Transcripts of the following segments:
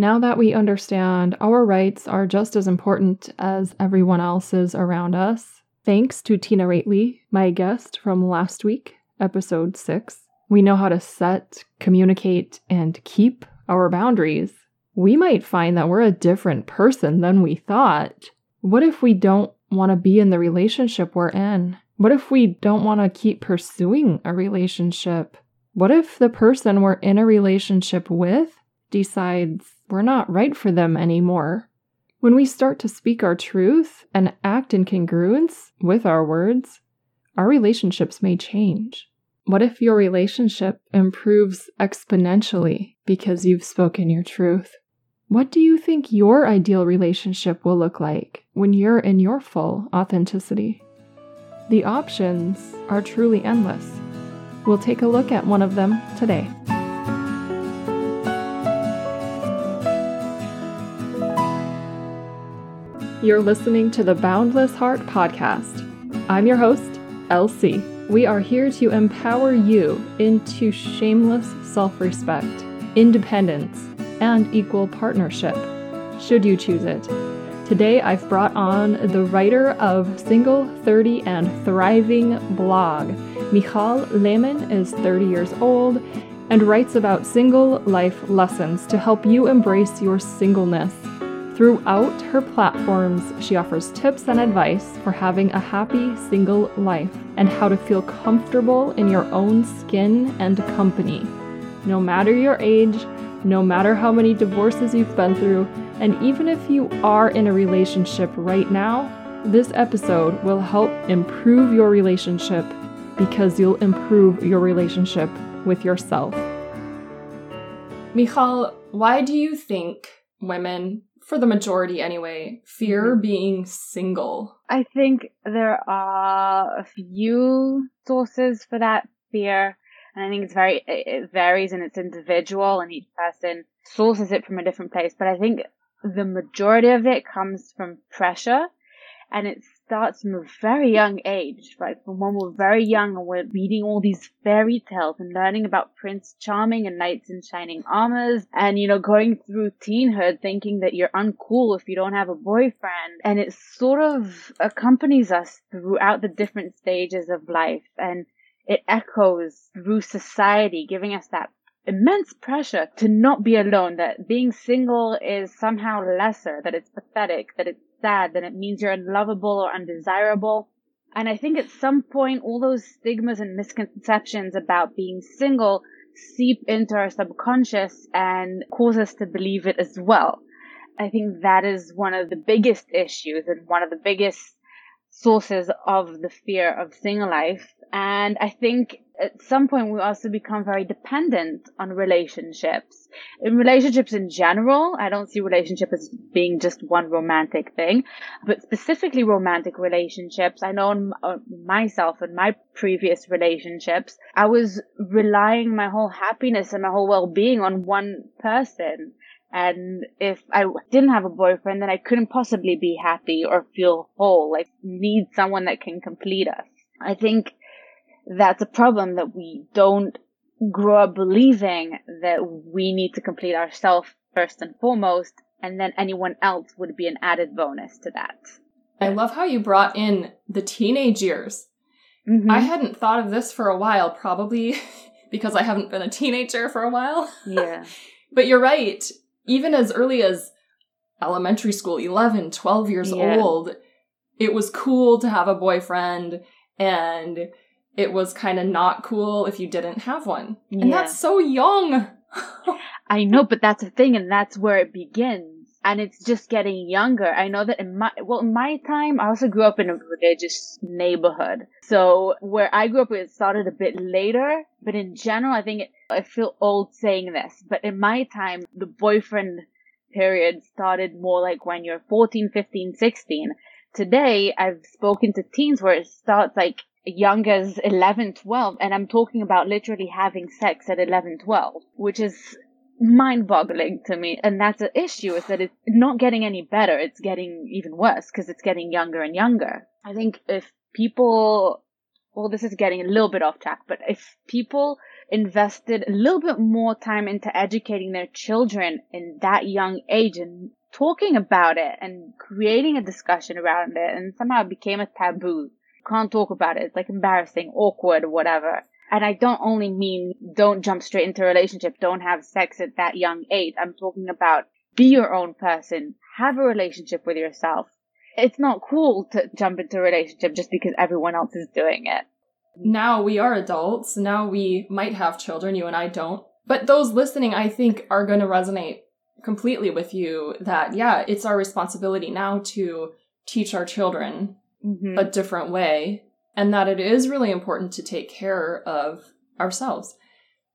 Now that we understand our rights are just as important as everyone else's around us, thanks to Tena Roethle, my guest from last week, episode 6, we know how to set, communicate, and keep our boundaries. We might find that we're a different person than we thought. What if we don't want to be in the relationship we're in? What if we don't want to keep pursuing a relationship? What if the person we're in a relationship with decides we're not right for them anymore? When we start to speak our truth and act in congruence with our words, our relationships may change. What if your relationship improves exponentially because you've spoken your truth? What do you think your ideal relationship will look like when you're in your full authenticity? The options are truly endless. We'll take a look at one of them today. You're listening to the Boundless Heart Podcast. I'm your host, LC. We are here to empower you into shameless self-respect, independence, and equal partnership, should you choose it. Today, I've brought on the writer of Single, 30, and Thriving blog. Michal Lehman is 30 years old and writes about single life lessons to help you embrace your singleness. Throughout her platforms, she offers tips and advice for having a happy single life and how to feel comfortable in your own skin and company. No matter your age, no matter how many divorces you've been through, and even if you are in a relationship right now, this episode will help improve your relationship because you'll improve your relationship with yourself. Michal, why do you think women, for the majority anyway, fear being single? I think there are a few sources for that fear, and I think it varies, and it's individual, and each person sources it from a different place. But I think the majority of it comes from pressure, and it starts from a very young age, right? From when we're very young and we're reading all these fairy tales and learning about Prince Charming and knights in shining armors and, you know, going through teenhood thinking that you're uncool if you don't have a boyfriend. And it sort of accompanies us throughout the different stages of life, and it echoes through society, giving us that immense pressure to not be alone, that being single is somehow lesser, that it's pathetic, that it's sad, then it means you're unlovable or undesirable. And I think at some point all those stigmas and misconceptions about being single seep into our subconscious and cause us to believe it as well. I think that is one of the biggest issues and one of the biggest sources of the fear of single life. And I think at some point we also become very dependent on relationships. In relationships in general, I don't see relationship as being just one romantic thing, but specifically romantic relationships. I know myself in my previous relationships, I was relying my whole happiness and my whole well-being on one person. And if I didn't have a boyfriend, then I couldn't possibly be happy or feel whole, like need someone that can complete us. I think that's a problem, that we don't grow up believing that we need to complete ourselves first and foremost, and then anyone else would be an added bonus to that. I love how you brought in the teenage years. Mm-hmm. I hadn't thought of this for a while, probably because I haven't been a teenager for a while. Yeah. But you're right. Even as early as elementary school, 11, 12 years old, it was cool to have a boyfriend, and it was kind of not cool if you didn't have one. And that's so young. I know, but that's the thing, and that's where it begins. And it's just getting younger. I know that in my time, I also grew up in a religious neighborhood. So where I grew up, it started a bit later. But in general, I think I feel old saying this, but in my time, the boyfriend period started more like when you're 14, 15, 16. Today, I've spoken to teens where it starts like young as 11, 12, and I'm talking about literally having sex at 11, 12, which is mind-boggling to me. And that's an issue, is that it's not getting any better. It's getting even worse because it's getting younger and younger. I think if people, well, this is getting a little bit off track, but if people invested a little bit more time into educating their children in that young age and talking about it and creating a discussion around it, and somehow it became a taboo. Can't talk about it. It's like embarrassing, awkward, whatever. And I don't only mean don't jump straight into a relationship, don't have sex at that young age. I'm talking about be your own person, have a relationship with yourself. It's not cool to jump into a relationship just because everyone else is doing it. Now we are adults. Now we might have children. You and I don't. But those listening, I think, are going to resonate completely with you that, yeah, it's our responsibility now to teach our children a different way, and that it is really important to take care of ourselves.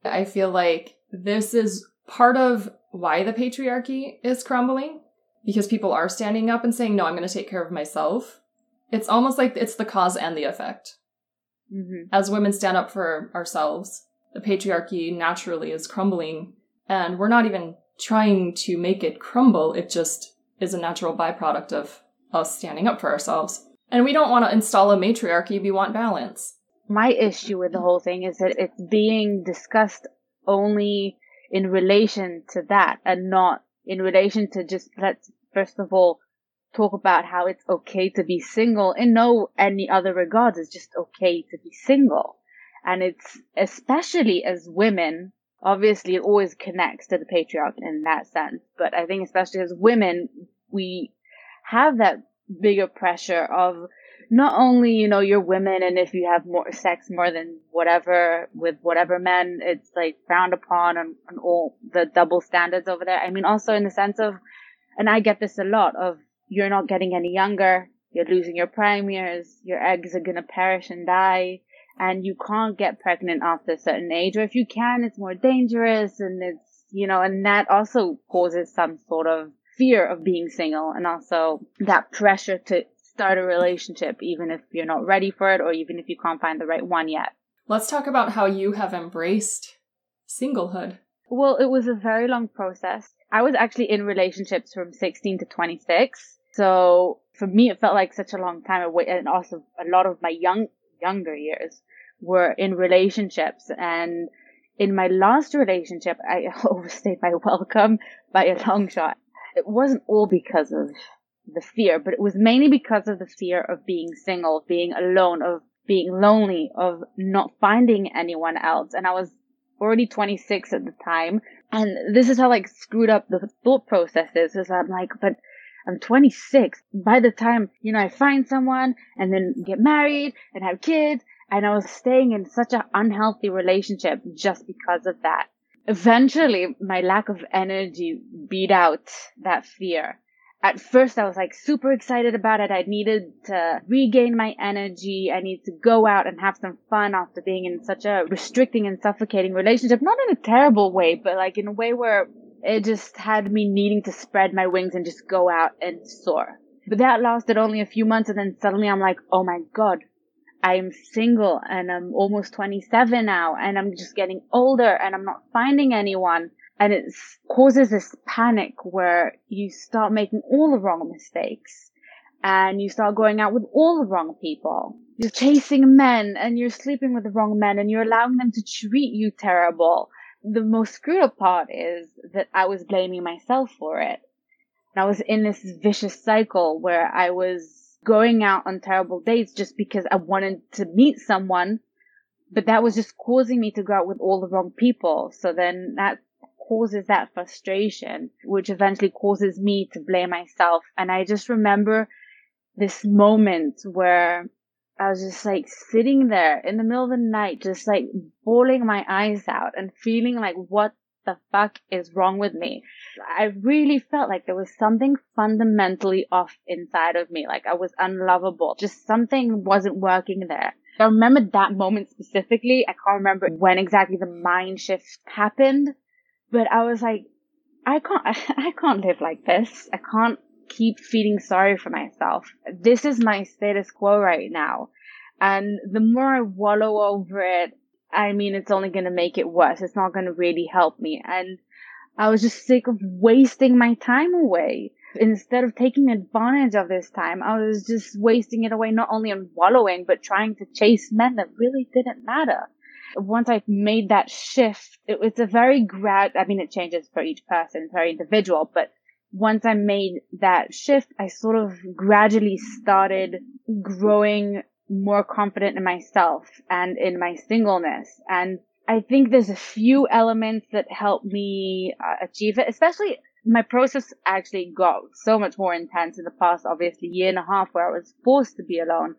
I feel like this is part of why the patriarchy is crumbling, because people are standing up and saying, no, I'm going to take care of myself. It's almost like it's the cause and the effect. Mm-hmm. As women stand up for ourselves, the patriarchy naturally is crumbling, and we're not even trying to make it crumble. It just is a natural byproduct of us standing up for ourselves. And we don't want to install a matriarchy. We want balance. My issue with the whole thing is that it's being discussed only in relation to that and not in relation to just, let's first of all talk about how it's okay to be single in no any other regards. It's just okay to be single. And it's especially as women, obviously it always connects to the patriarchy in that sense. But I think especially as women, we have that bigger pressure of not only, you know, you're women and if you have more sex more than whatever with whatever men, it's like frowned upon, and all the double standards over there. I mean, also in the sense of, and I get this a lot of, you're not getting any younger, you're losing your prime years, your eggs are going to perish and die, and you can't get pregnant after a certain age, or if you can, it's more dangerous, and it's, you know, and that also causes some sort of fear of being single, and also that pressure to start a relationship even if you're not ready for it or even if you can't find the right one yet. Let's talk about how you have embraced singlehood. Well, it was a very long process. I was actually in relationships from 16 to 26. So for me, it felt like such a long time away. And also a lot of my younger years were in relationships. And in my last relationship, I overstayed my welcome by a long shot. It wasn't all because of the fear, but it was mainly because of the fear of being single, of being alone, of being lonely, of not finding anyone else. And I was already 26 at the time. And this is how like screwed up the thought process is I'm like, but I'm 26. By the time, you know, I find someone and then get married and have kids. And I was staying in such an unhealthy relationship just because of that. Eventually, my lack of energy beat out that fear. At first, I was like super excited about it. I needed to regain my energy. I needed to go out and have some fun after being in such a restricting and suffocating relationship. Not in a terrible way, but like in a way where it just had me needing to spread my wings and just go out and soar. But that lasted only a few months. And then suddenly I'm like, oh my God, I'm single and I'm almost 27 now and I'm just getting older and I'm not finding anyone. And it causes this panic where you start making all the wrong mistakes and you start going out with all the wrong people. You're chasing men and you're sleeping with the wrong men and you're allowing them to treat you terrible. The most screwed up part is that I was blaming myself for it. And I was in this vicious cycle where I was going out on terrible dates just because I wanted to meet someone, but that was just causing me to go out with all the wrong people. So then that causes that frustration, which eventually causes me to blame myself. And I just remember this moment where I was just like sitting there in the middle of the night, just like bawling my eyes out and feeling like, what the fuck is wrong with me? I really felt like there was something fundamentally off inside of me. Like I was unlovable. Just something wasn't working there. I remember that moment specifically. I can't remember when exactly the mind shift happened, but I was like, I can't live like this. I can't keep feeling sorry for myself. This is my status quo right now. And the more I wallow over it, I mean, it's only going to make it worse. It's not going to really help me. And I was just sick of wasting my time away. Instead of taking advantage of this time, I was just wasting it away, not only on wallowing, but trying to chase men that really didn't matter. once I made that shift, it was a very it changes for each person, very individual, but once I made that shift, I sort of gradually started growing more confident in myself and in my singleness. And I think there's a few elements that helped me achieve it, especially my process actually got so much more intense in the past, obviously, year and a half where I was forced to be alone.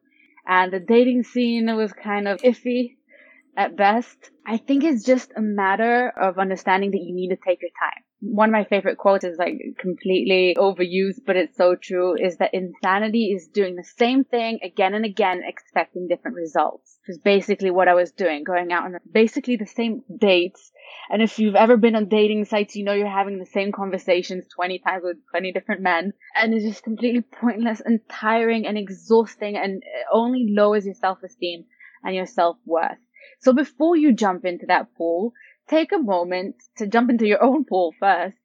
And the dating scene was kind of iffy at best. I think it's just a matter of understanding that you need to take your time. One of my favorite quotes is like completely overused, but it's so true, is that insanity is doing the same thing again and again, expecting different results. Which is basically what I was doing, going out on basically the same dates. And if you've ever been on dating sites, you know you're having the same conversations 20 times with 20 different men. And it's just completely pointless and tiring and exhausting, and it only lowers your self-esteem and your self-worth. So before you jump into that pool, take a moment to jump into your own pool first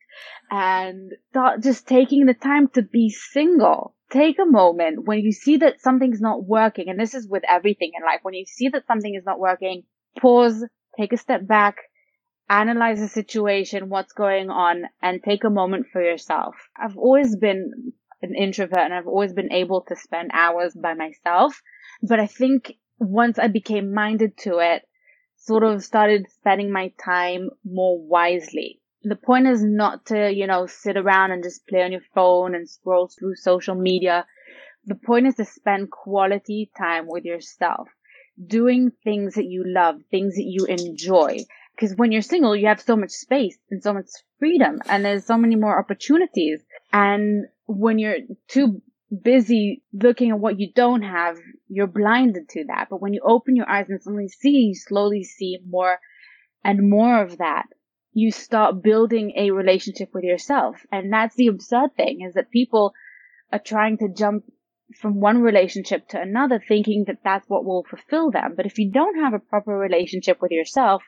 and start just taking the time to be single. Take a moment when you see that something's not working. And this is with everything in life. When you see that something is not working, pause, take a step back, analyze the situation, what's going on, and take a moment for yourself. I've always been an introvert and I've always been able to spend hours by myself. But I think once I became minded to it, sort of started spending my time more wisely. The point is not to, sit around and just play on your phone and scroll through social media. The point is to spend quality time with yourself, doing things that you love, things that you enjoy. Because when you're single, you have so much space and so much freedom, and there's so many more opportunities. And when you're too busy looking at what you don't have, you're blinded to that. But when you open your eyes and suddenly see, you slowly see more and more of that. You start building a relationship with yourself. And that's the absurd thing, is that people are trying to jump from one relationship to another, thinking that that's what will fulfill them. But if you don't have a proper relationship with yourself,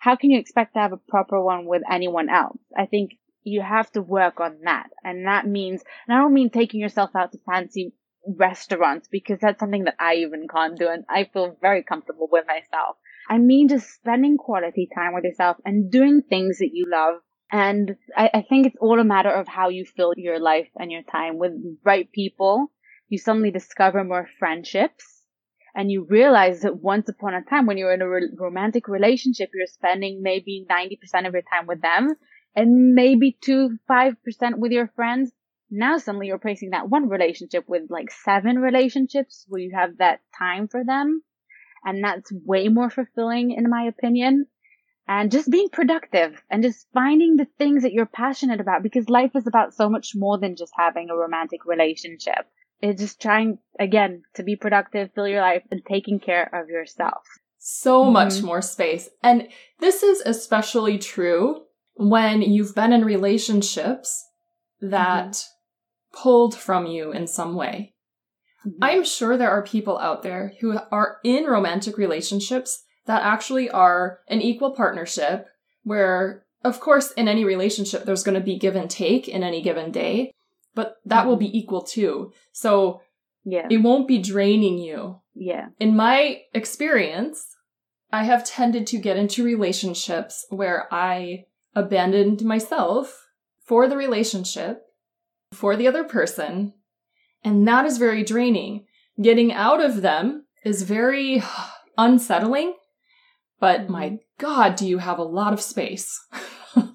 how can you expect to have a proper one with anyone else? I think you have to work on that. And that means, and I don't mean taking yourself out to fancy restaurants, because that's something that I even can't do. And I feel very comfortable with myself. I mean, just spending quality time with yourself and doing things that you love. And I think it's all a matter of how you fill your life and your time with right people. You suddenly discover more friendships. And you realize that once upon a time, when you're in a romantic relationship, you're spending maybe 90% of your time with them. And maybe 5% with your friends. Now suddenly you're placing that one relationship with like 7 relationships where you have that time for them. And that's way more fulfilling, in my opinion. And just being productive and just finding the things that you're passionate about, because life is about so much more than just having a romantic relationship. It's just trying, again, to be productive, fill your life, and taking care of yourself. So much more space. And this is especially true when you've been in relationships that pulled from you in some way. Mm-hmm. I'm sure there are people out there who are in romantic relationships that actually are an equal partnership where, of course, in any relationship, there's going to be give and take in any given day, but that will be equal too. So it won't be draining you. Yeah. In my experience, I have tended to get into relationships where I abandoned myself for the relationship, for the other person, and that is very draining. Getting out of them is very unsettling, but my God, do you have a lot of space.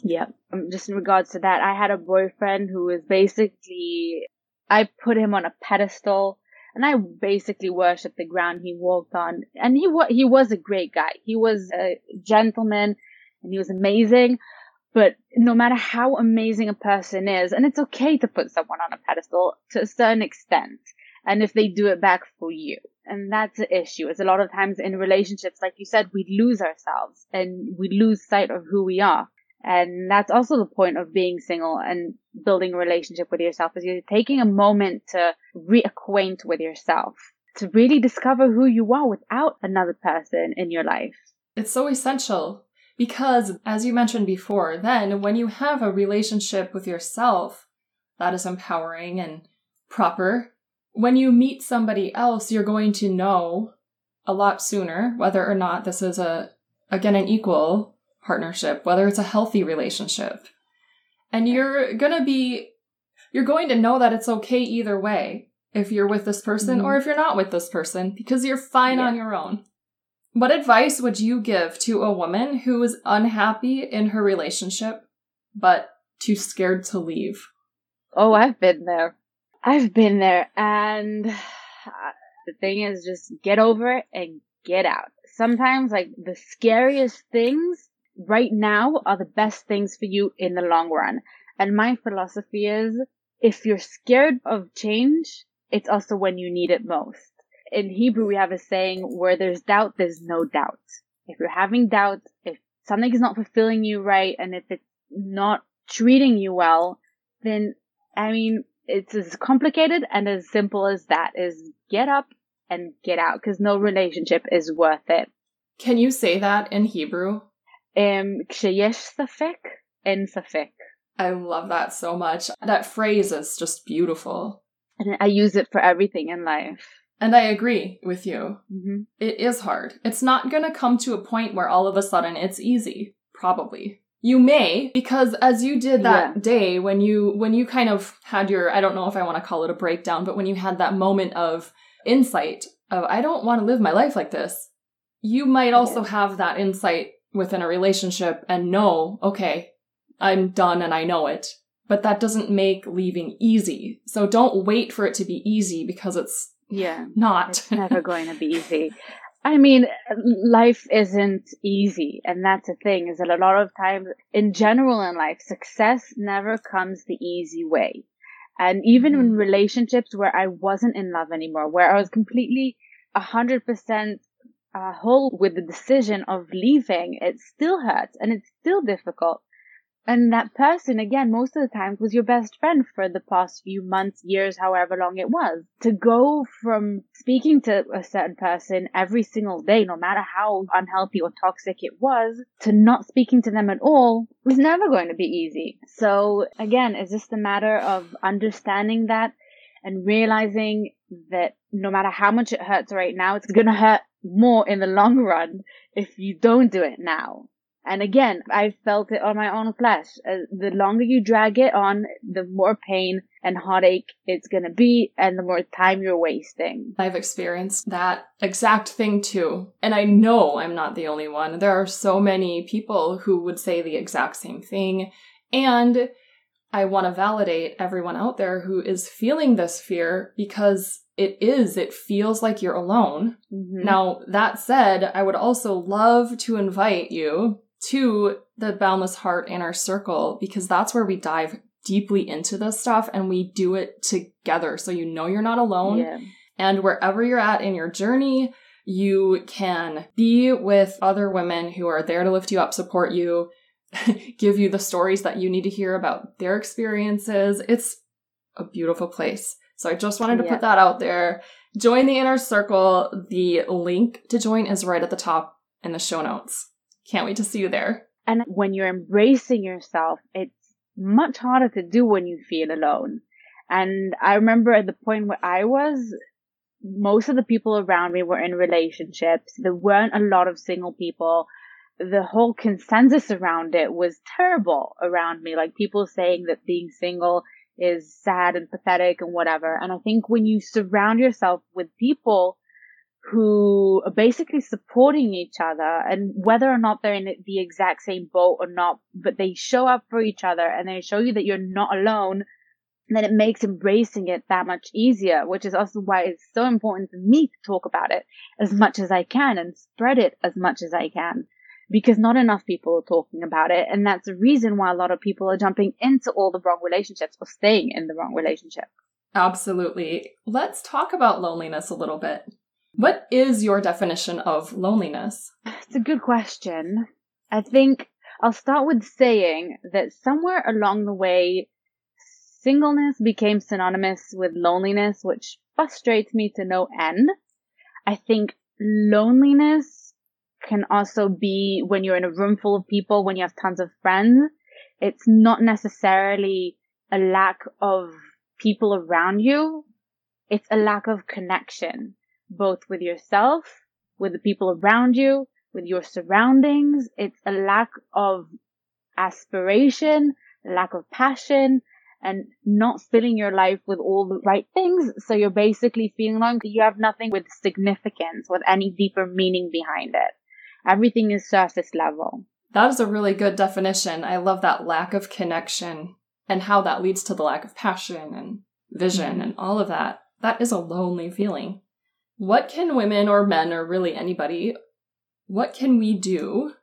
Yeah, just in regards to that, I had a boyfriend who was basically, I put him on a pedestal, and I basically worshipped the ground he walked on, and he was a great guy. He was a gentleman, and he was amazing. But no matter how amazing a person is, and it's okay to put someone on a pedestal to a certain extent, and if they do it back for you. And that's the issue, is a lot of times in relationships, like you said, we lose ourselves and we lose sight of who we are. And that's also the point of being single and building a relationship with yourself, is you're taking a moment to reacquaint with yourself, to really discover who you are without another person in your life. It's so essential. Because, as you mentioned before, then when you have a relationship with yourself that is empowering and proper, when you meet somebody else, you're going to know a lot sooner whether or not this is a again, an equal partnership, whether it's a healthy relationship. And you're going to know that it's okay either way if you're with this person or if you're not with this person, because you're fine on your own. What advice would you give to a woman who is unhappy in her relationship, but too scared to leave? Oh, I've been there. And the thing is, just get over it and get out. Sometimes, like, the scariest things right now are the best things for you in the long run. And my philosophy is, if you're scared of change, it's also when you need it most. In Hebrew, we have a saying, where there's doubt, there's no doubt. If you're having doubt, if something is not fulfilling you right, and if it's not treating you well, then, I mean, it's as complicated and as simple as that, is get up and get out, because no relationship is worth it. Can you say that in Hebrew? Ksheyesh safek, en safek. I love that so much. That phrase is just beautiful. And I use it for everything in life. And I agree with you. Mm-hmm. It is hard. It's not going to come to a point where all of a sudden it's easy, probably. You may, because as you did that day when you kind of had your, I don't know if I want to call it a breakdown, but when you had that moment of insight of, I don't want to live my life like this, you might also have that insight within a relationship and know, okay, I'm done and I know it. But that doesn't make leaving easy. So don't wait for it to be easy, because it's not. It's never going to be easy. I mean, life isn't easy. And that's the thing, is that a lot of times in general in life, success never comes the easy way. And even in relationships where I wasn't in love anymore, where I was completely 100% whole with the decision of leaving, it still hurts and it's still difficult. And that person, again, most of the time was your best friend for the past few months, years, however long it was. To go from speaking to a certain person every single day, no matter how unhealthy or toxic it was, to not speaking to them at all was never going to be easy. So again, it's just a matter of understanding that and realizing that no matter how much it hurts right now, it's going to hurt more in the long run if you don't do it now. And again, I felt it on my own flesh. The longer you drag it on, the more pain and heartache it's going to be, and the more time you're wasting. I've experienced that exact thing too. And I know I'm not the only one. There are so many people who would say the exact same thing. And I want to validate everyone out there who is feeling this fear, because it feels like you're alone. Mm-hmm. Now, that said, I would also love to invite you to the Boundless Heart Inner Circle, because that's where we dive deeply into this stuff and we do it together. So you know you're not alone. Yeah. And wherever you're at in your journey, you can be with other women who are there to lift you up, support you, give you the stories that you need to hear about their experiences. It's a beautiful place. So I just wanted to put that out there. Join the Inner Circle. The link to join is right at the top in the show notes. Can't wait to see you there. And when you're embracing yourself, it's much harder to do when you feel alone. And I remember at the point where I was, most of the people around me were in relationships. There weren't a lot of single people. The whole consensus around it was terrible around me. Like, people saying that being single is sad and pathetic and whatever. And I think when you surround yourself with people who are basically supporting each other, and whether or not they're in the exact same boat or not, but they show up for each other and they show you that you're not alone, then it makes embracing it that much easier, which is also why it's so important for me to talk about it as much as I can and spread it as much as I can, because not enough people are talking about it. And that's the reason why a lot of people are jumping into all the wrong relationships or staying in the wrong relationship. Absolutely. Let's talk about loneliness a little bit. What is your definition of loneliness? It's a good question. I think I'll start with saying that somewhere along the way, singleness became synonymous with loneliness, which frustrates me to no end. I think loneliness can also be when you're in a room full of people, when you have tons of friends. It's not necessarily a lack of people around you. It's a lack of connection, both with yourself, with the people around you, with your surroundings. It's a lack of aspiration, lack of passion, and not filling your life with all the right things. So you're basically feeling like you have nothing with significance, with any deeper meaning behind it. Everything is surface level. That is a really good definition. I love that lack of connection and how that leads to the lack of passion and vision and all of that. That is a lonely feeling. What can women or men or really anybody, what can we do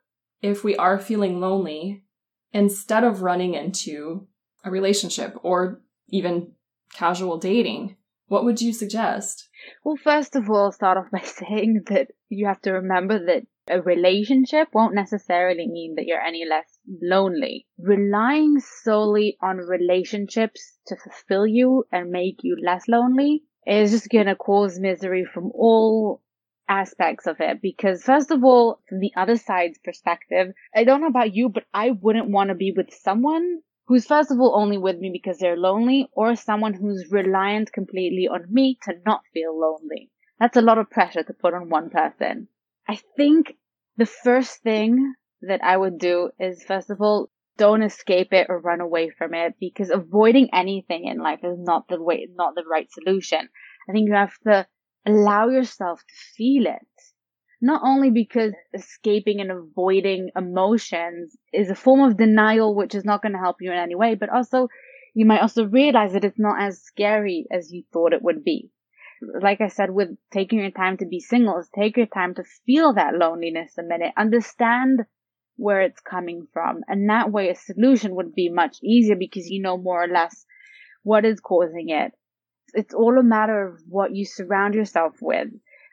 if we are feeling lonely instead of running into a relationship or even casual dating? What would you suggest? Well, first of all, I'll start off by saying that you have to remember that a relationship won't necessarily mean that you're any less lonely. Relying solely on relationships to fulfill you and make you less lonely is just going to cause misery from all aspects of it. Because first of all, from the other side's perspective, I don't know about you, but I wouldn't want to be with someone who's first of all only with me because they're lonely, or someone who's reliant completely on me to not feel lonely. That's a lot of pressure to put on one person. I think the first thing that I would do is, first of all, don't escape it or run away from it, because avoiding anything in life is not the right solution. I think you have to allow yourself to feel it. Not only because escaping and avoiding emotions is a form of denial, which is not going to help you in any way, but also you might also realize that it's not as scary as you thought it would be. Like I said, with taking your time to be single, is take your time to feel that loneliness a minute, understand where it's coming from. And that way a solution would be much easier because you know more or less what is causing it. It's all a matter of what you surround yourself with.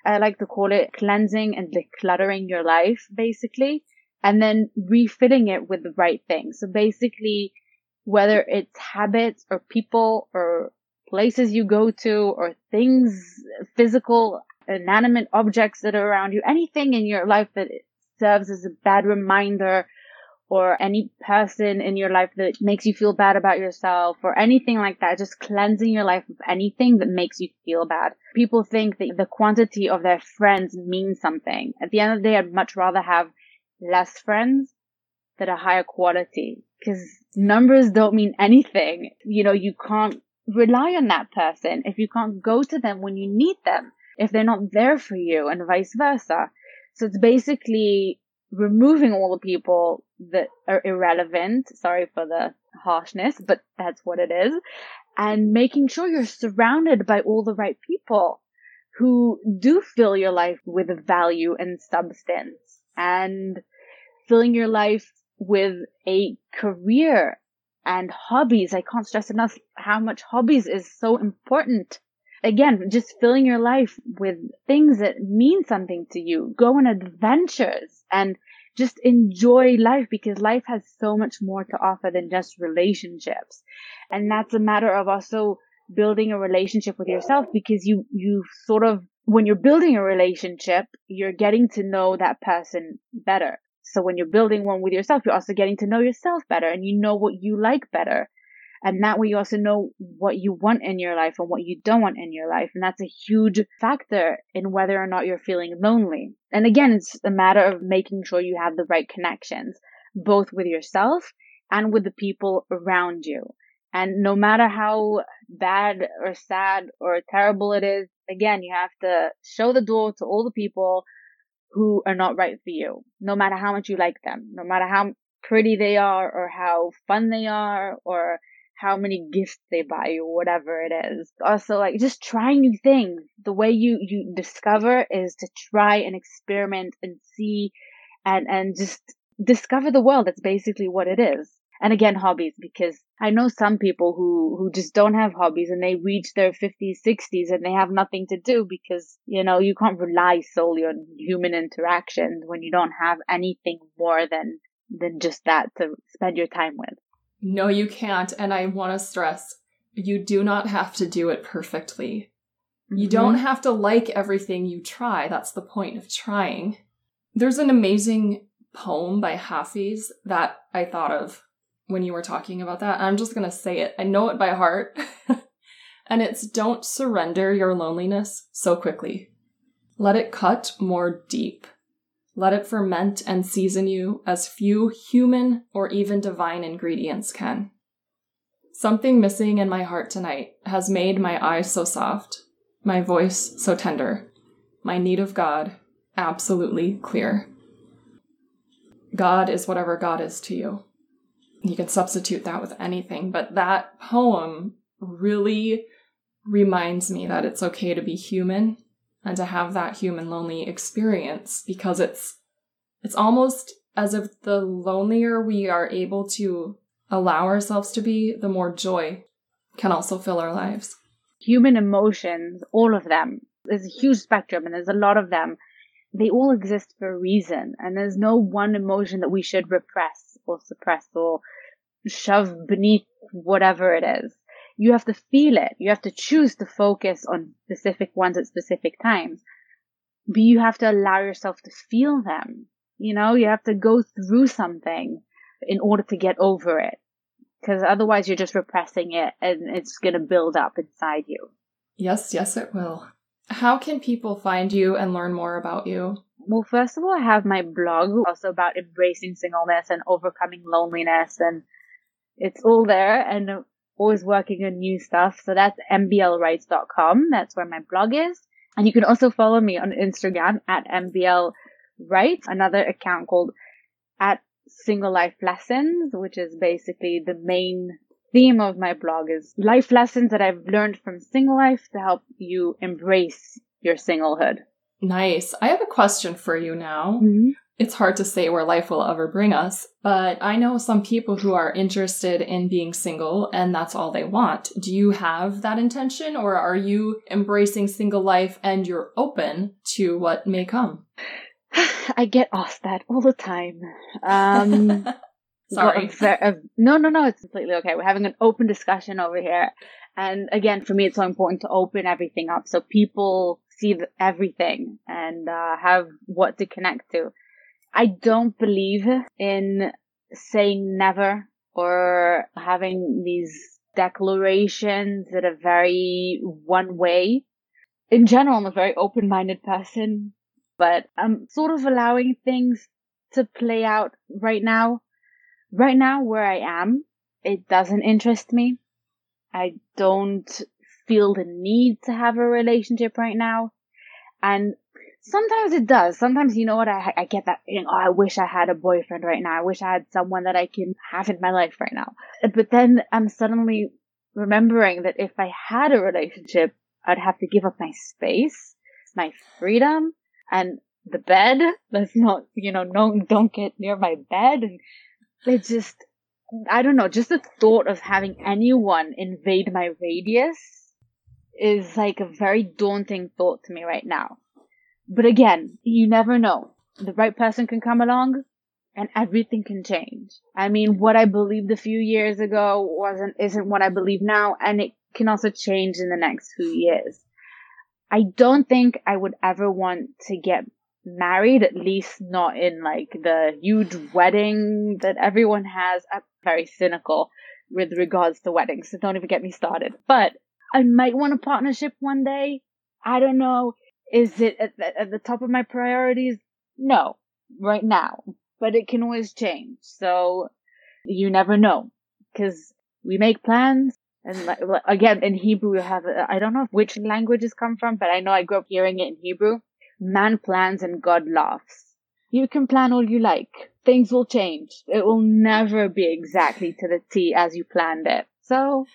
I like to call it cleansing and decluttering your life, basically, and then refilling it with the right things. So basically, whether it's habits or people or places you go to or things, physical, inanimate objects that are around you, anything in your life that serves as a bad reminder, or any person in your life that makes you feel bad about yourself or anything like that, just cleansing your life of anything that makes you feel bad. People think that the quantity of their friends means something. At the end of the day, I'd much rather have less friends that are higher quality, because numbers don't mean anything. You know, you can't rely on that person if you can't go to them when you need them, if they're not there for you, and vice versa. So it's basically removing all the people that are irrelevant. Sorry for the harshness, but that's what it is. And making sure you're surrounded by all the right people who do fill your life with value and substance, and filling your life with a career and hobbies. I can't stress enough how much hobbies is so important. Again, just filling your life with things that mean something to you. Go on adventures and just enjoy life, because life has so much more to offer than just relationships. And that's a matter of also building a relationship with yourself, because you sort of, when you're building a relationship, you're getting to know that person better. So when you're building one with yourself, you're also getting to know yourself better, and you know what you like better. And that way you also know what you want in your life and what you don't want in your life. And that's a huge factor in whether or not you're feeling lonely. And again, it's a matter of making sure you have the right connections, both with yourself and with the people around you. And no matter how bad or sad or terrible it is, again, you have to show the door to all the people who are not right for you, no matter how much you like them, no matter how pretty they are or how fun they are or how many gifts they buy you, whatever it is. Also, like, just try new things. The way you discover is to try and experiment and see and just discover the world. That's basically what it is. And again, hobbies, because I know some people who just don't have hobbies, and they reach their 50s, 60s, and they have nothing to do because, you know, you can't rely solely on human interactions when you don't have anything more than just that to spend your time with. No, you can't. And I want to stress, you do not have to do it perfectly. You don't have to like everything you try. That's the point of trying. There's an amazing poem by Hafiz that I thought of when you were talking about that. I'm just going to say it. I know it by heart. And it's, don't surrender your loneliness so quickly. Let it cut more deep. Let it ferment and season you as few human or even divine ingredients can. Something missing in my heart tonight has made my eyes so soft, my voice so tender, my need of God absolutely clear. God is whatever God is to you. You can substitute that with anything, but that poem really reminds me that it's okay to be human and to have that human lonely experience, because it's almost as if the lonelier we are able to allow ourselves to be, the more joy can also fill our lives. Human emotions, all of them, there's a huge spectrum and there's a lot of them. They all exist for a reason, and there's no one emotion that we should repress or suppress or shove beneath whatever it is. You have to feel it. You have to choose to focus on specific ones at specific times. But you have to allow yourself to feel them. You know, you have to go through something in order to get over it. Because otherwise you're just repressing it and it's going to build up inside you. Yes, yes, it will. How can people find you and learn more about you? Well, first of all, I have my blog also about embracing singleness and overcoming loneliness. And it's all there. And always working on new stuff. So that's mblwrites.com. That's where my blog is. And you can also follow me on Instagram at mblwrites, another account called at Single Life Lessons, which is basically the main theme of my blog is life lessons that I've learned from single life to help you embrace your singlehood. Nice. I have a question for you now. Mm-hmm. It's hard to say where life will ever bring us, but I know some people who are interested in being single and that's all they want. Do you have that intention, or are you embracing single life and you're open to what may come? I get asked that all the time. Sorry. No, it's completely okay. We're having an open discussion over here. And again, for me, it's so important to open everything up so people see everything and have what to connect to. I don't believe in saying never or having these declarations that are very one way. In general, I'm a very open-minded person, but I'm sort of allowing things to play out right now. Right now, where I am, it doesn't interest me. I don't feel the need to have a relationship right now. And sometimes it does. Sometimes, you know what, I get that feeling, oh, I wish I had a boyfriend right now. I wish I had someone that I can have in my life right now. But then I'm suddenly remembering that if I had a relationship, I'd have to give up my space, my freedom, and the bed. Let's not, don't get near my bed. And it just, I don't know, just the thought of having anyone invade my radius is like a very daunting thought to me right now. But again, you never know. The right person can come along and everything can change. I mean, what I believed a few years ago isn't what I believe now, and it can also change in the next few years. I don't think I would ever want to get married, at least not in like the huge wedding that everyone has. I'm very cynical with regards to weddings, so don't even get me started. But I might want a partnership one day. I don't know. Is it at the top of my priorities? No, right now. But it can always change. So you never know. Because we make plans. And again, in Hebrew, we have, I don't know which languages come from, but I know I grew up hearing it in Hebrew. Man plans and God laughs. You can plan all you like. Things will change. It will never be exactly to the T as you planned it. So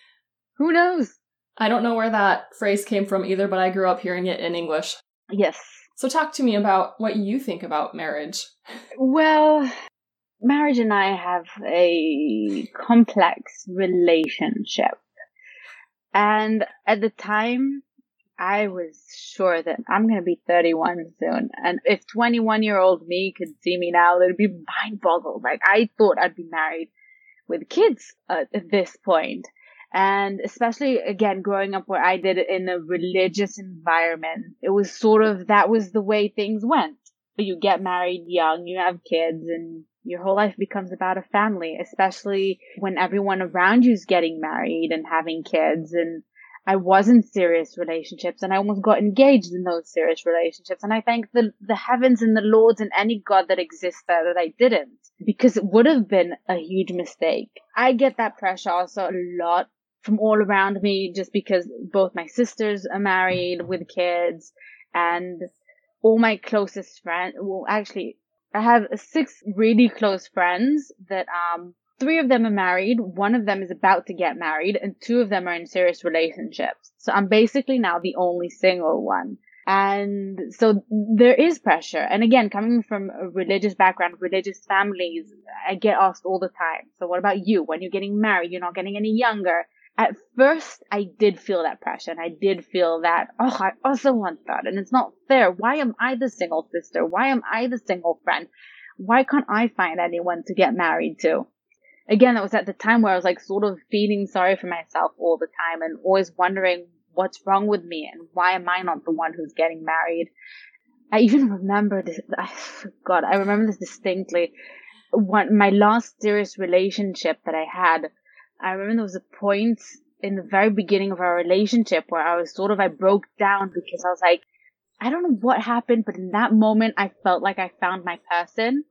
who knows? I don't know where that phrase came from either, but I grew up hearing it in English. Yes. So talk to me about what you think about marriage. Well, marriage and I have a complex relationship. And at the time, I was sure that I'm going to be 31 soon. And if 21-year-old me could see me now, they'd be mind-boggled. Like, I thought I'd be married with kids at this point. And especially, again, growing up where I did it in a religious environment, it was sort of, that was the way things went. You get married young, you have kids, and your whole life becomes about a family, especially when everyone around you is getting married and having kids. And I was in serious relationships and I almost got engaged in those serious relationships. And I thank the heavens and the Lords and any God that exists there that I didn't, because it would have been a huge mistake. I get that pressure also a lot from all around me, just because both my sisters are married with kids and all my closest friends. Well, actually, I have 6 really close friends that, 3 of them are married, 1 of them is about to get married, and 2 of them are in serious relationships. So I'm basically now the only single one. And so there is pressure. And again, coming from a religious background, religious families, I get asked all the time, so what about you? When you're getting married, you're not getting any younger. At first, I did feel that pressure, and I did feel that, oh, I also want that, and it's not fair. Why am I the single sister? Why am I the single friend? Why can't I find anyone to get married to? Again, that was at the time where I was like sort of feeling sorry for myself all the time and always wondering what's wrong with me and why am I not the one who's getting married. I even remember this. God, I remember this distinctly. My last serious relationship that I had, I remember there was a point in the very beginning of our relationship where I broke down because I was like, I don't know what happened, but in that moment, I felt like I found my person.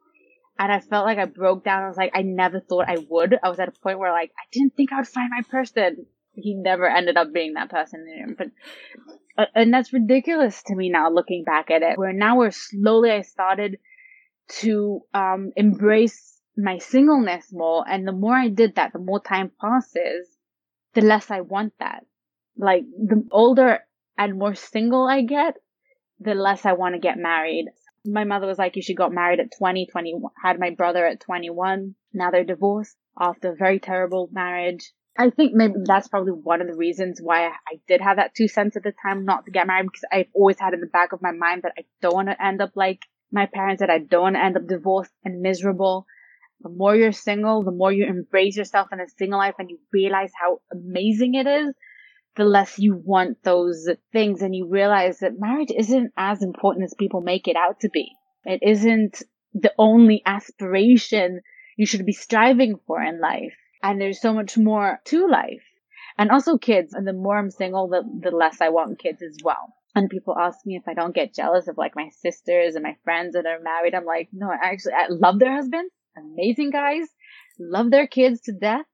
And I felt like I broke down. I was like, I never thought I would. I was at a point where like, I didn't think I would find my person. He never ended up being that person. And that's ridiculous to me now, looking back at it. Where now we're slowly, I started to embrace my singleness more. And the more I did that, the more time passes, the less I want that. Like the older and more single I get, the less I want to get married. My mother was like, you should got married at 20, had my brother at 21. Now they're divorced after a very terrible marriage. I think maybe that's probably one of the reasons why I did have that 2 cents at the time not to get married, because I've always had in the back of my mind that I don't want to end up like my parents, that I don't want to end up divorced and miserable. The more you're single, the more you embrace yourself in a single life and you realize how amazing it is, the less you want those things. And you realize that marriage isn't as important as people make it out to be. It isn't the only aspiration you should be striving for in life. And there's so much more to life. And also kids. And the more I'm single, the less I want kids as well. And people ask me if I don't get jealous of like my sisters and my friends that are married. I'm like, no, I love their husbands. Amazing guys. Love their kids to death.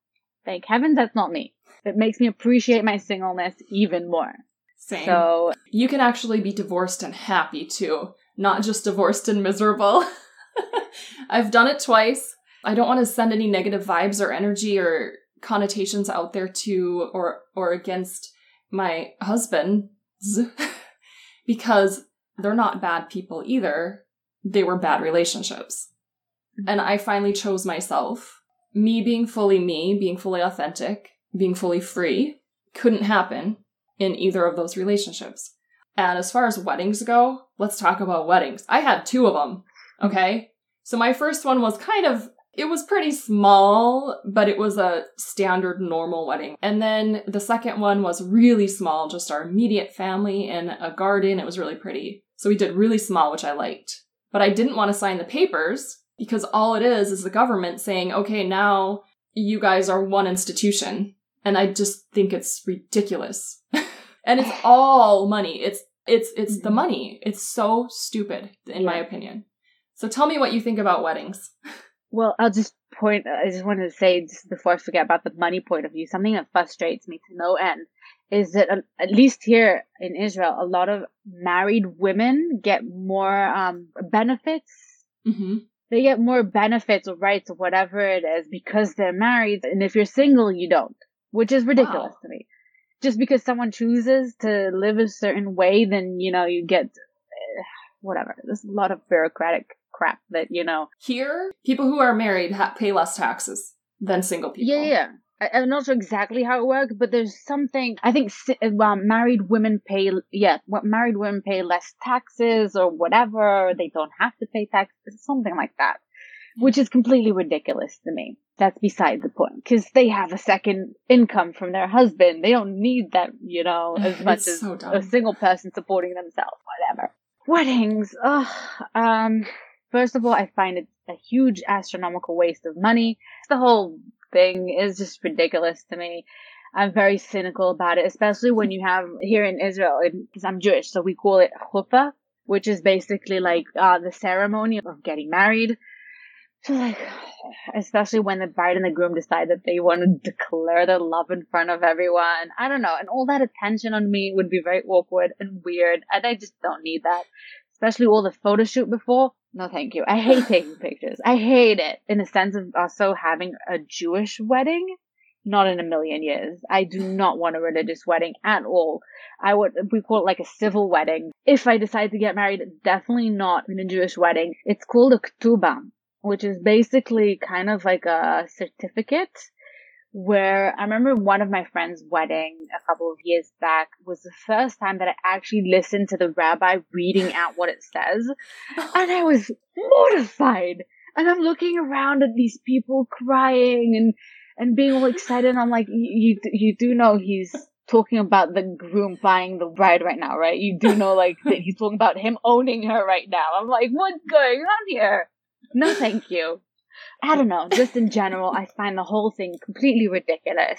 Thank heaven that's not me. It makes me appreciate my singleness even more. Same. So you can actually be divorced and happy too, not just divorced and miserable. I've done it twice. I don't want to send any negative vibes or energy or connotations out there to or against my husbands because they're not bad people either. They were bad relationships. Mm-hmm. And I finally chose myself. Me being fully me, being fully authentic, being fully free couldn't happen in either of those relationships. And as far as weddings go, let's talk about weddings. I had 2 of them, okay? So my first one was it was pretty small, but it was a standard normal wedding. And then the second one was really small, just our immediate family in a garden. It was really pretty. So we did really small, which I liked. But I didn't want to sign the papers because all it is the government saying, okay, now you guys are one institution. And I just think it's ridiculous. And it's all money. It's the money. It's so stupid, in my opinion. So tell me what you think about weddings. Well, I just wanted to say, just before I forget about the money point of view, something that frustrates me to no end is that, at least here in Israel, a lot of married women get more benefits. Mm-hmm. They get more benefits or rights or whatever it is because they're married. And if you're single, you don't, which is ridiculous to me. Just because someone chooses to live a certain way, then, you get whatever. There's a lot of bureaucratic crap that. Here, people who are married pay less taxes than single people. Yeah. I'm not sure exactly how it works, but there's something, I think married women pay less taxes or whatever. They don't have to pay taxes, something like that, which is completely ridiculous to me. That's beside the point because they have a second income from their husband. They don't need that, as much as a single person supporting themselves, whatever. Weddings. First of all, I find it a huge astronomical waste of money. The whole thing is just ridiculous to me. I'm very cynical about it, especially when you have here in Israel, because I'm Jewish, so we call it chuppah, which is basically like the ceremony of getting married. So like, especially when the bride and the groom decide that they want to declare their love in front of everyone. I don't know. And all that attention on me would be very awkward and weird. And I just don't need that. Especially all the photo shoot before. No, thank you. I hate taking pictures. I hate it. In the sense of also having a Jewish wedding. Not in a million years. I do not want a religious wedding at all. We call it like a civil wedding. If I decide to get married, definitely not in a Jewish wedding. It's called a ketubah, which is basically kind of like a certificate where I remember one of my friend's wedding a couple of years back was the first time that I actually listened to the rabbi reading out what it says. And I was mortified. And I'm looking around at these people crying and being all excited. And I'm like, you do know he's talking about the groom buying the bride right now, right? You do know like that he's talking about him owning her right now. I'm like, what's going on here? No, thank you. I don't know. Just in general, I find the whole thing completely ridiculous.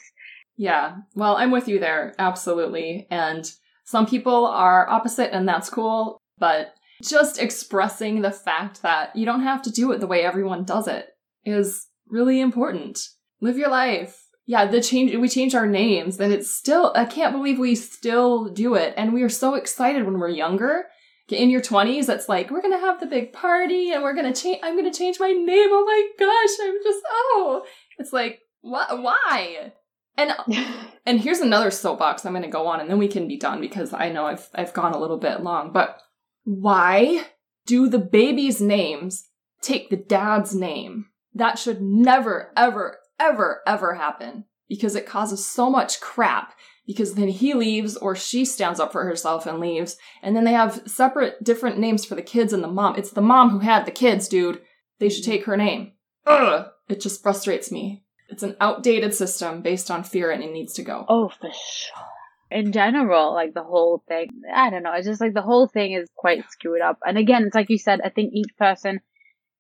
Yeah. Well, I'm with you there. Absolutely. And some people are opposite and that's cool. But just expressing the fact that you don't have to do it the way everyone does it is really important. Live your life. Yeah. We change our names and it's still, I can't believe we still do it. And we are so excited when we're younger. In your 20s, that's like, we're going to have the big party and I'm going to change my name. Oh my gosh. It's like, why? And here's another soapbox I'm going to go on and then we can be done because I know I've gone a little bit long, but why do the baby's names take the dad's name? That should never, ever, ever, ever happen because it causes so much crap. Because then he leaves or she stands up for herself and leaves. And then they have separate different names for the kids and the mom. It's the mom who had the kids, dude. They should take her name. Ugh. It just frustrates me. It's an outdated system based on fear and it needs to go. Oh, for sure. In general, like the whole thing, I don't know. It's just like the whole thing is quite screwed up. And again, it's like you said, I think each person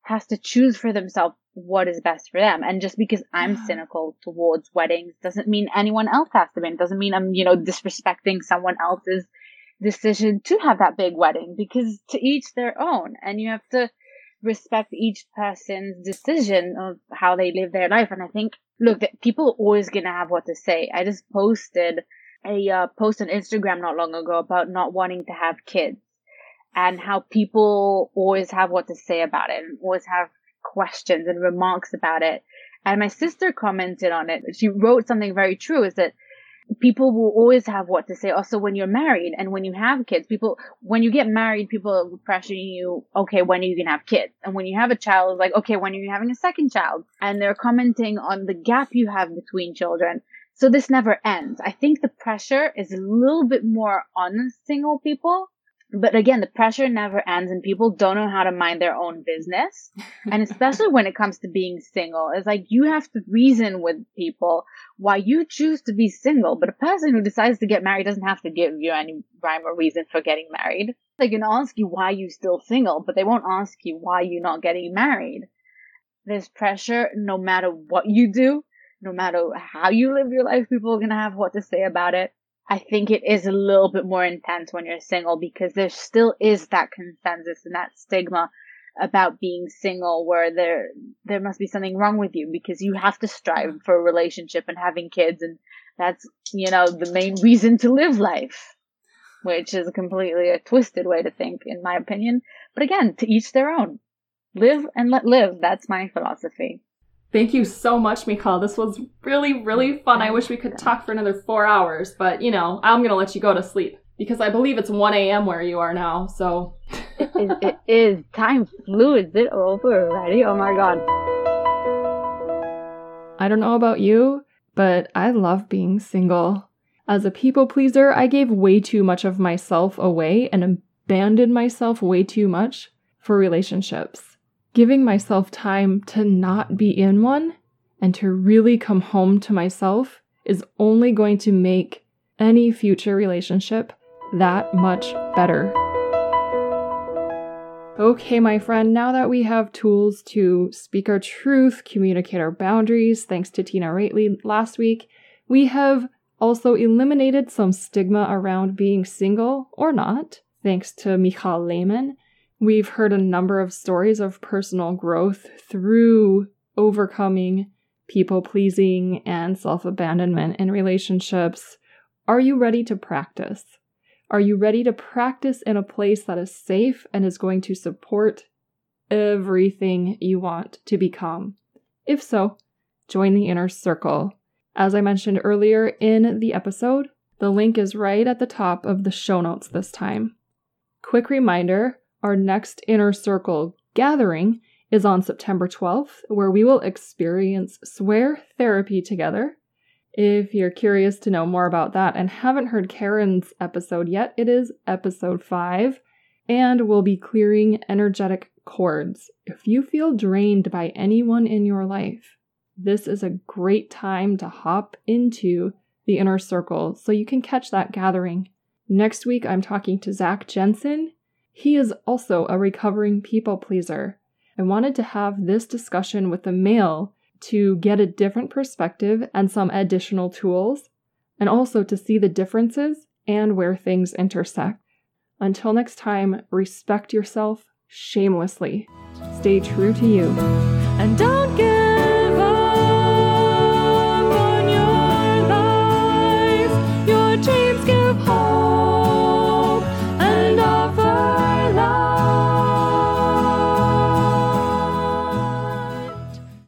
has to choose for themselves what is best for them. And just because I'm cynical towards weddings doesn't mean anyone else has to be. It doesn't mean I'm, disrespecting someone else's decision to have that big wedding because to each their own. And you have to respect each person's decision of how they live their life. And I think, look, that people are always going to have what to say. I just posted a post on Instagram not long ago about not wanting to have kids and how people always have what to say about it and always have questions and remarks about it. And my sister commented on it. She wrote something very true, is that people will always have what to say. Also, when you're married and when you have kids, when you get married, people are pressuring you, okay, when are you going to have kids? And when you have a child, like, okay, when are you having a second child? And they're commenting on the gap you have between children. So this never ends. I think the pressure is a little bit more on single people. But again, the pressure never ends and people don't know how to mind their own business. And especially when it comes to being single, it's like you have to reason with people why you choose to be single. But a person who decides to get married doesn't have to give you any rhyme or reason for getting married. They can ask you why you're still single, but they won't ask you why you're not getting married. There's pressure no matter what you do, no matter how you live your life, people are going to have what to say about it. I think it is a little bit more intense when you're single because there still is that consensus and that stigma about being single where there must be something wrong with you because you have to strive for a relationship and having kids. And that's, the main reason to live life, which is completely a twisted way to think, in my opinion. But again, to each their own. Live and let live. That's my philosophy. Thank you so much, Michal. This was really, really fun. I wish we could talk for another 4 hours, but I'm going to let you go to sleep because I believe it's 1 a.m. where you are now. So it is. Time flew. Is it over already? Oh my God. I don't know about you, but I love being single. As a people pleaser, I gave way too much of myself away and abandoned myself way too much for relationships. Giving myself time to not be in one and to really come home to myself is only going to make any future relationship that much better. Okay, my friend, now that we have tools to speak our truth, communicate our boundaries, thanks to Tena Roethle last week, we have also eliminated some stigma around being single or not, thanks to Michal Lehman. We've heard a number of stories of personal growth through overcoming people-pleasing and self-abandonment in relationships. Are you ready to practice? Are you ready to practice in a place that is safe and is going to support everything you want to become? If so, join the inner circle. As I mentioned earlier in the episode, the link is right at the top of the show notes this time. Quick reminder, our next inner circle gathering is on September 12th, where we will experience swear therapy together. If you're curious to know more about that and haven't heard Karen's episode yet, it is episode 5, and we'll be clearing energetic cords. If you feel drained by anyone in your life, this is a great time to hop into the inner circle so you can catch that gathering. Next week, I'm talking to Zach Jensen. He is also a recovering people pleaser. I wanted to have this discussion with the male to get a different perspective and some additional tools, and also to see the differences and where things intersect. Until next time, respect yourself shamelessly. Stay true to you. And